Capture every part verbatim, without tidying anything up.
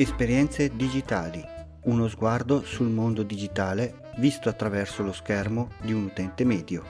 Esperienze digitali, uno sguardo sul mondo digitale visto attraverso lo schermo di un utente medio.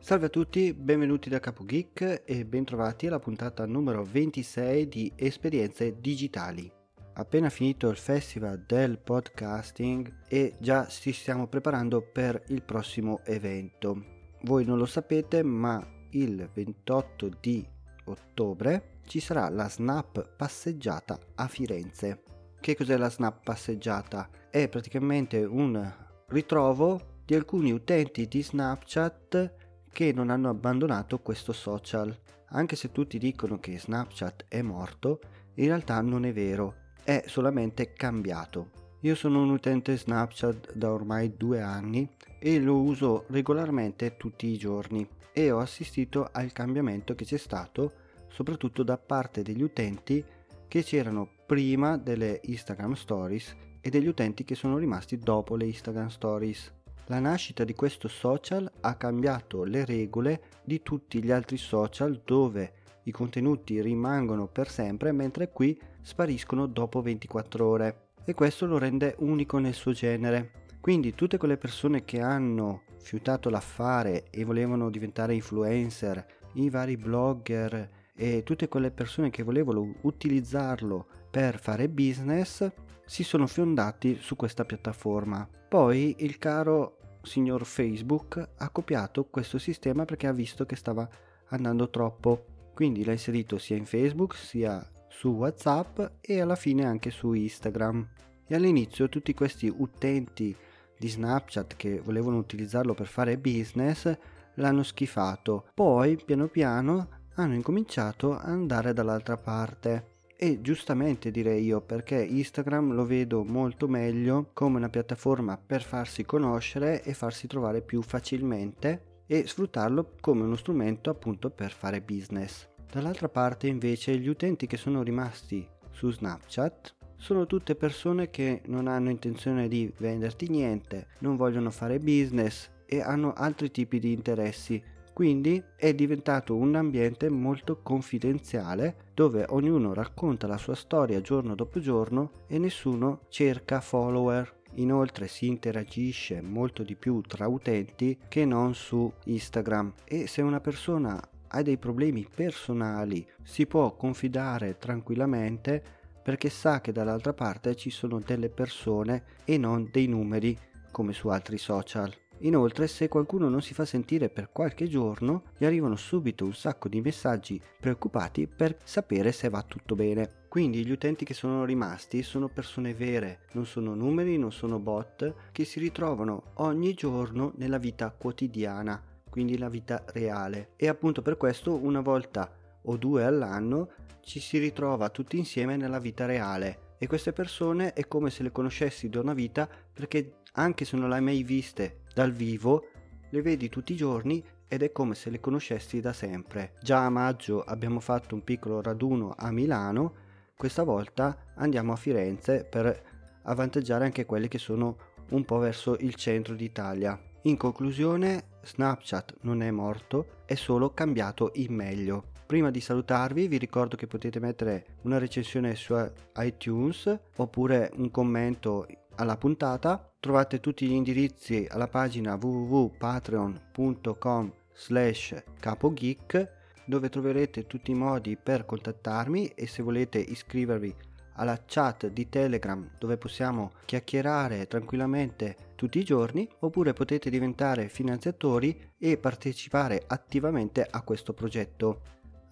Salve a tutti, benvenuti da Capo Geek e bentrovati alla puntata numero ventisei di Esperienze digitali. Appena finito il festival del podcasting e già ci stiamo preparando per il prossimo evento. Voi non lo sapete, ma il ventotto di ottobre ci sarà la Snap Passeggiata a Firenze. Che cos'è la Snap Passeggiata? È praticamente un ritrovo di alcuni utenti di Snapchat che non hanno abbandonato questo social. Anche se tutti dicono che Snapchat è morto, in realtà non è vero. È solamente cambiato. Io sono un utente Snapchat da ormai due anni e lo uso regolarmente tutti i giorni e ho assistito al cambiamento che c'è stato soprattutto da parte degli utenti che c'erano prima delle Instagram Stories e degli utenti che sono rimasti dopo le Instagram Stories. La nascita di questo social ha cambiato le regole di tutti gli altri social dove i contenuti rimangono per sempre, mentre qui spariscono dopo ventiquattro ore, e questo lo rende unico nel suo genere. Quindi tutte quelle persone che hanno fiutato l'affare e volevano diventare influencer, i vari blogger e tutte quelle persone che volevano utilizzarlo per fare business si sono fiondati su questa piattaforma. Poi il caro signor Facebook ha copiato questo sistema perché ha visto che stava andando troppo. Quindi l'ha inserito sia in Facebook, sia su WhatsApp e alla fine anche su Instagram. E all'inizio tutti questi utenti di Snapchat che volevano utilizzarlo per fare business l'hanno schifato. Poi piano piano hanno incominciato ad andare dall'altra parte. E giustamente direi io, perché Instagram lo vedo molto meglio come una piattaforma per farsi conoscere e farsi trovare più facilmente, e sfruttarlo come uno strumento appunto per fare business. Dall'altra parte invece gli utenti che sono rimasti su Snapchat sono tutte persone che non hanno intenzione di venderti niente, non vogliono fare business e hanno altri tipi di interessi, quindi è diventato un ambiente molto confidenziale dove ognuno racconta la sua storia giorno dopo giorno e nessuno cerca follower. Inoltre si interagisce molto di più tra utenti che non su Instagram, e se una persona ha dei problemi personali si può confidare tranquillamente perché sa che dall'altra parte ci sono delle persone e non dei numeri come su altri social. Inoltre, se qualcuno non si fa sentire per qualche giorno, gli arrivano subito un sacco di messaggi preoccupati per sapere se va tutto bene. Quindi gli utenti che sono rimasti sono persone vere, non sono numeri, non sono bot, che si ritrovano ogni giorno nella vita quotidiana, quindi la vita reale. E appunto per questo una volta o due all'anno ci si ritrova tutti insieme nella vita reale. E queste persone è come se le conoscessi da una vita, perché anche se non le hai mai viste dal vivo, le vedi tutti i giorni ed è come se le conoscessi da sempre. Già a maggio abbiamo fatto un piccolo raduno a Milano, questa volta andiamo a Firenze per avvantaggiare anche quelli che sono un po' verso il centro d'Italia. In conclusione, Snapchat non è morto, è solo cambiato in meglio. Prima di salutarvi vi ricordo che potete mettere una recensione su iTunes oppure un commento alla puntata. Trovate tutti gli indirizzi alla pagina w w w punto patreon punto com slash capogeek, dove troverete tutti i modi per contattarmi, e se volete iscrivervi alla chat di Telegram dove possiamo chiacchierare tranquillamente tutti i giorni, oppure potete diventare finanziatori e partecipare attivamente a questo progetto.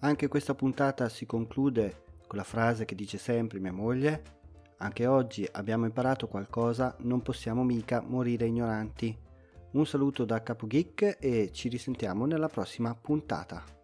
Anche questa puntata si conclude con la frase che dice sempre mia moglie: anche oggi abbiamo imparato qualcosa, non possiamo mica morire ignoranti. Un saluto da Capo Geek e ci risentiamo nella prossima puntata.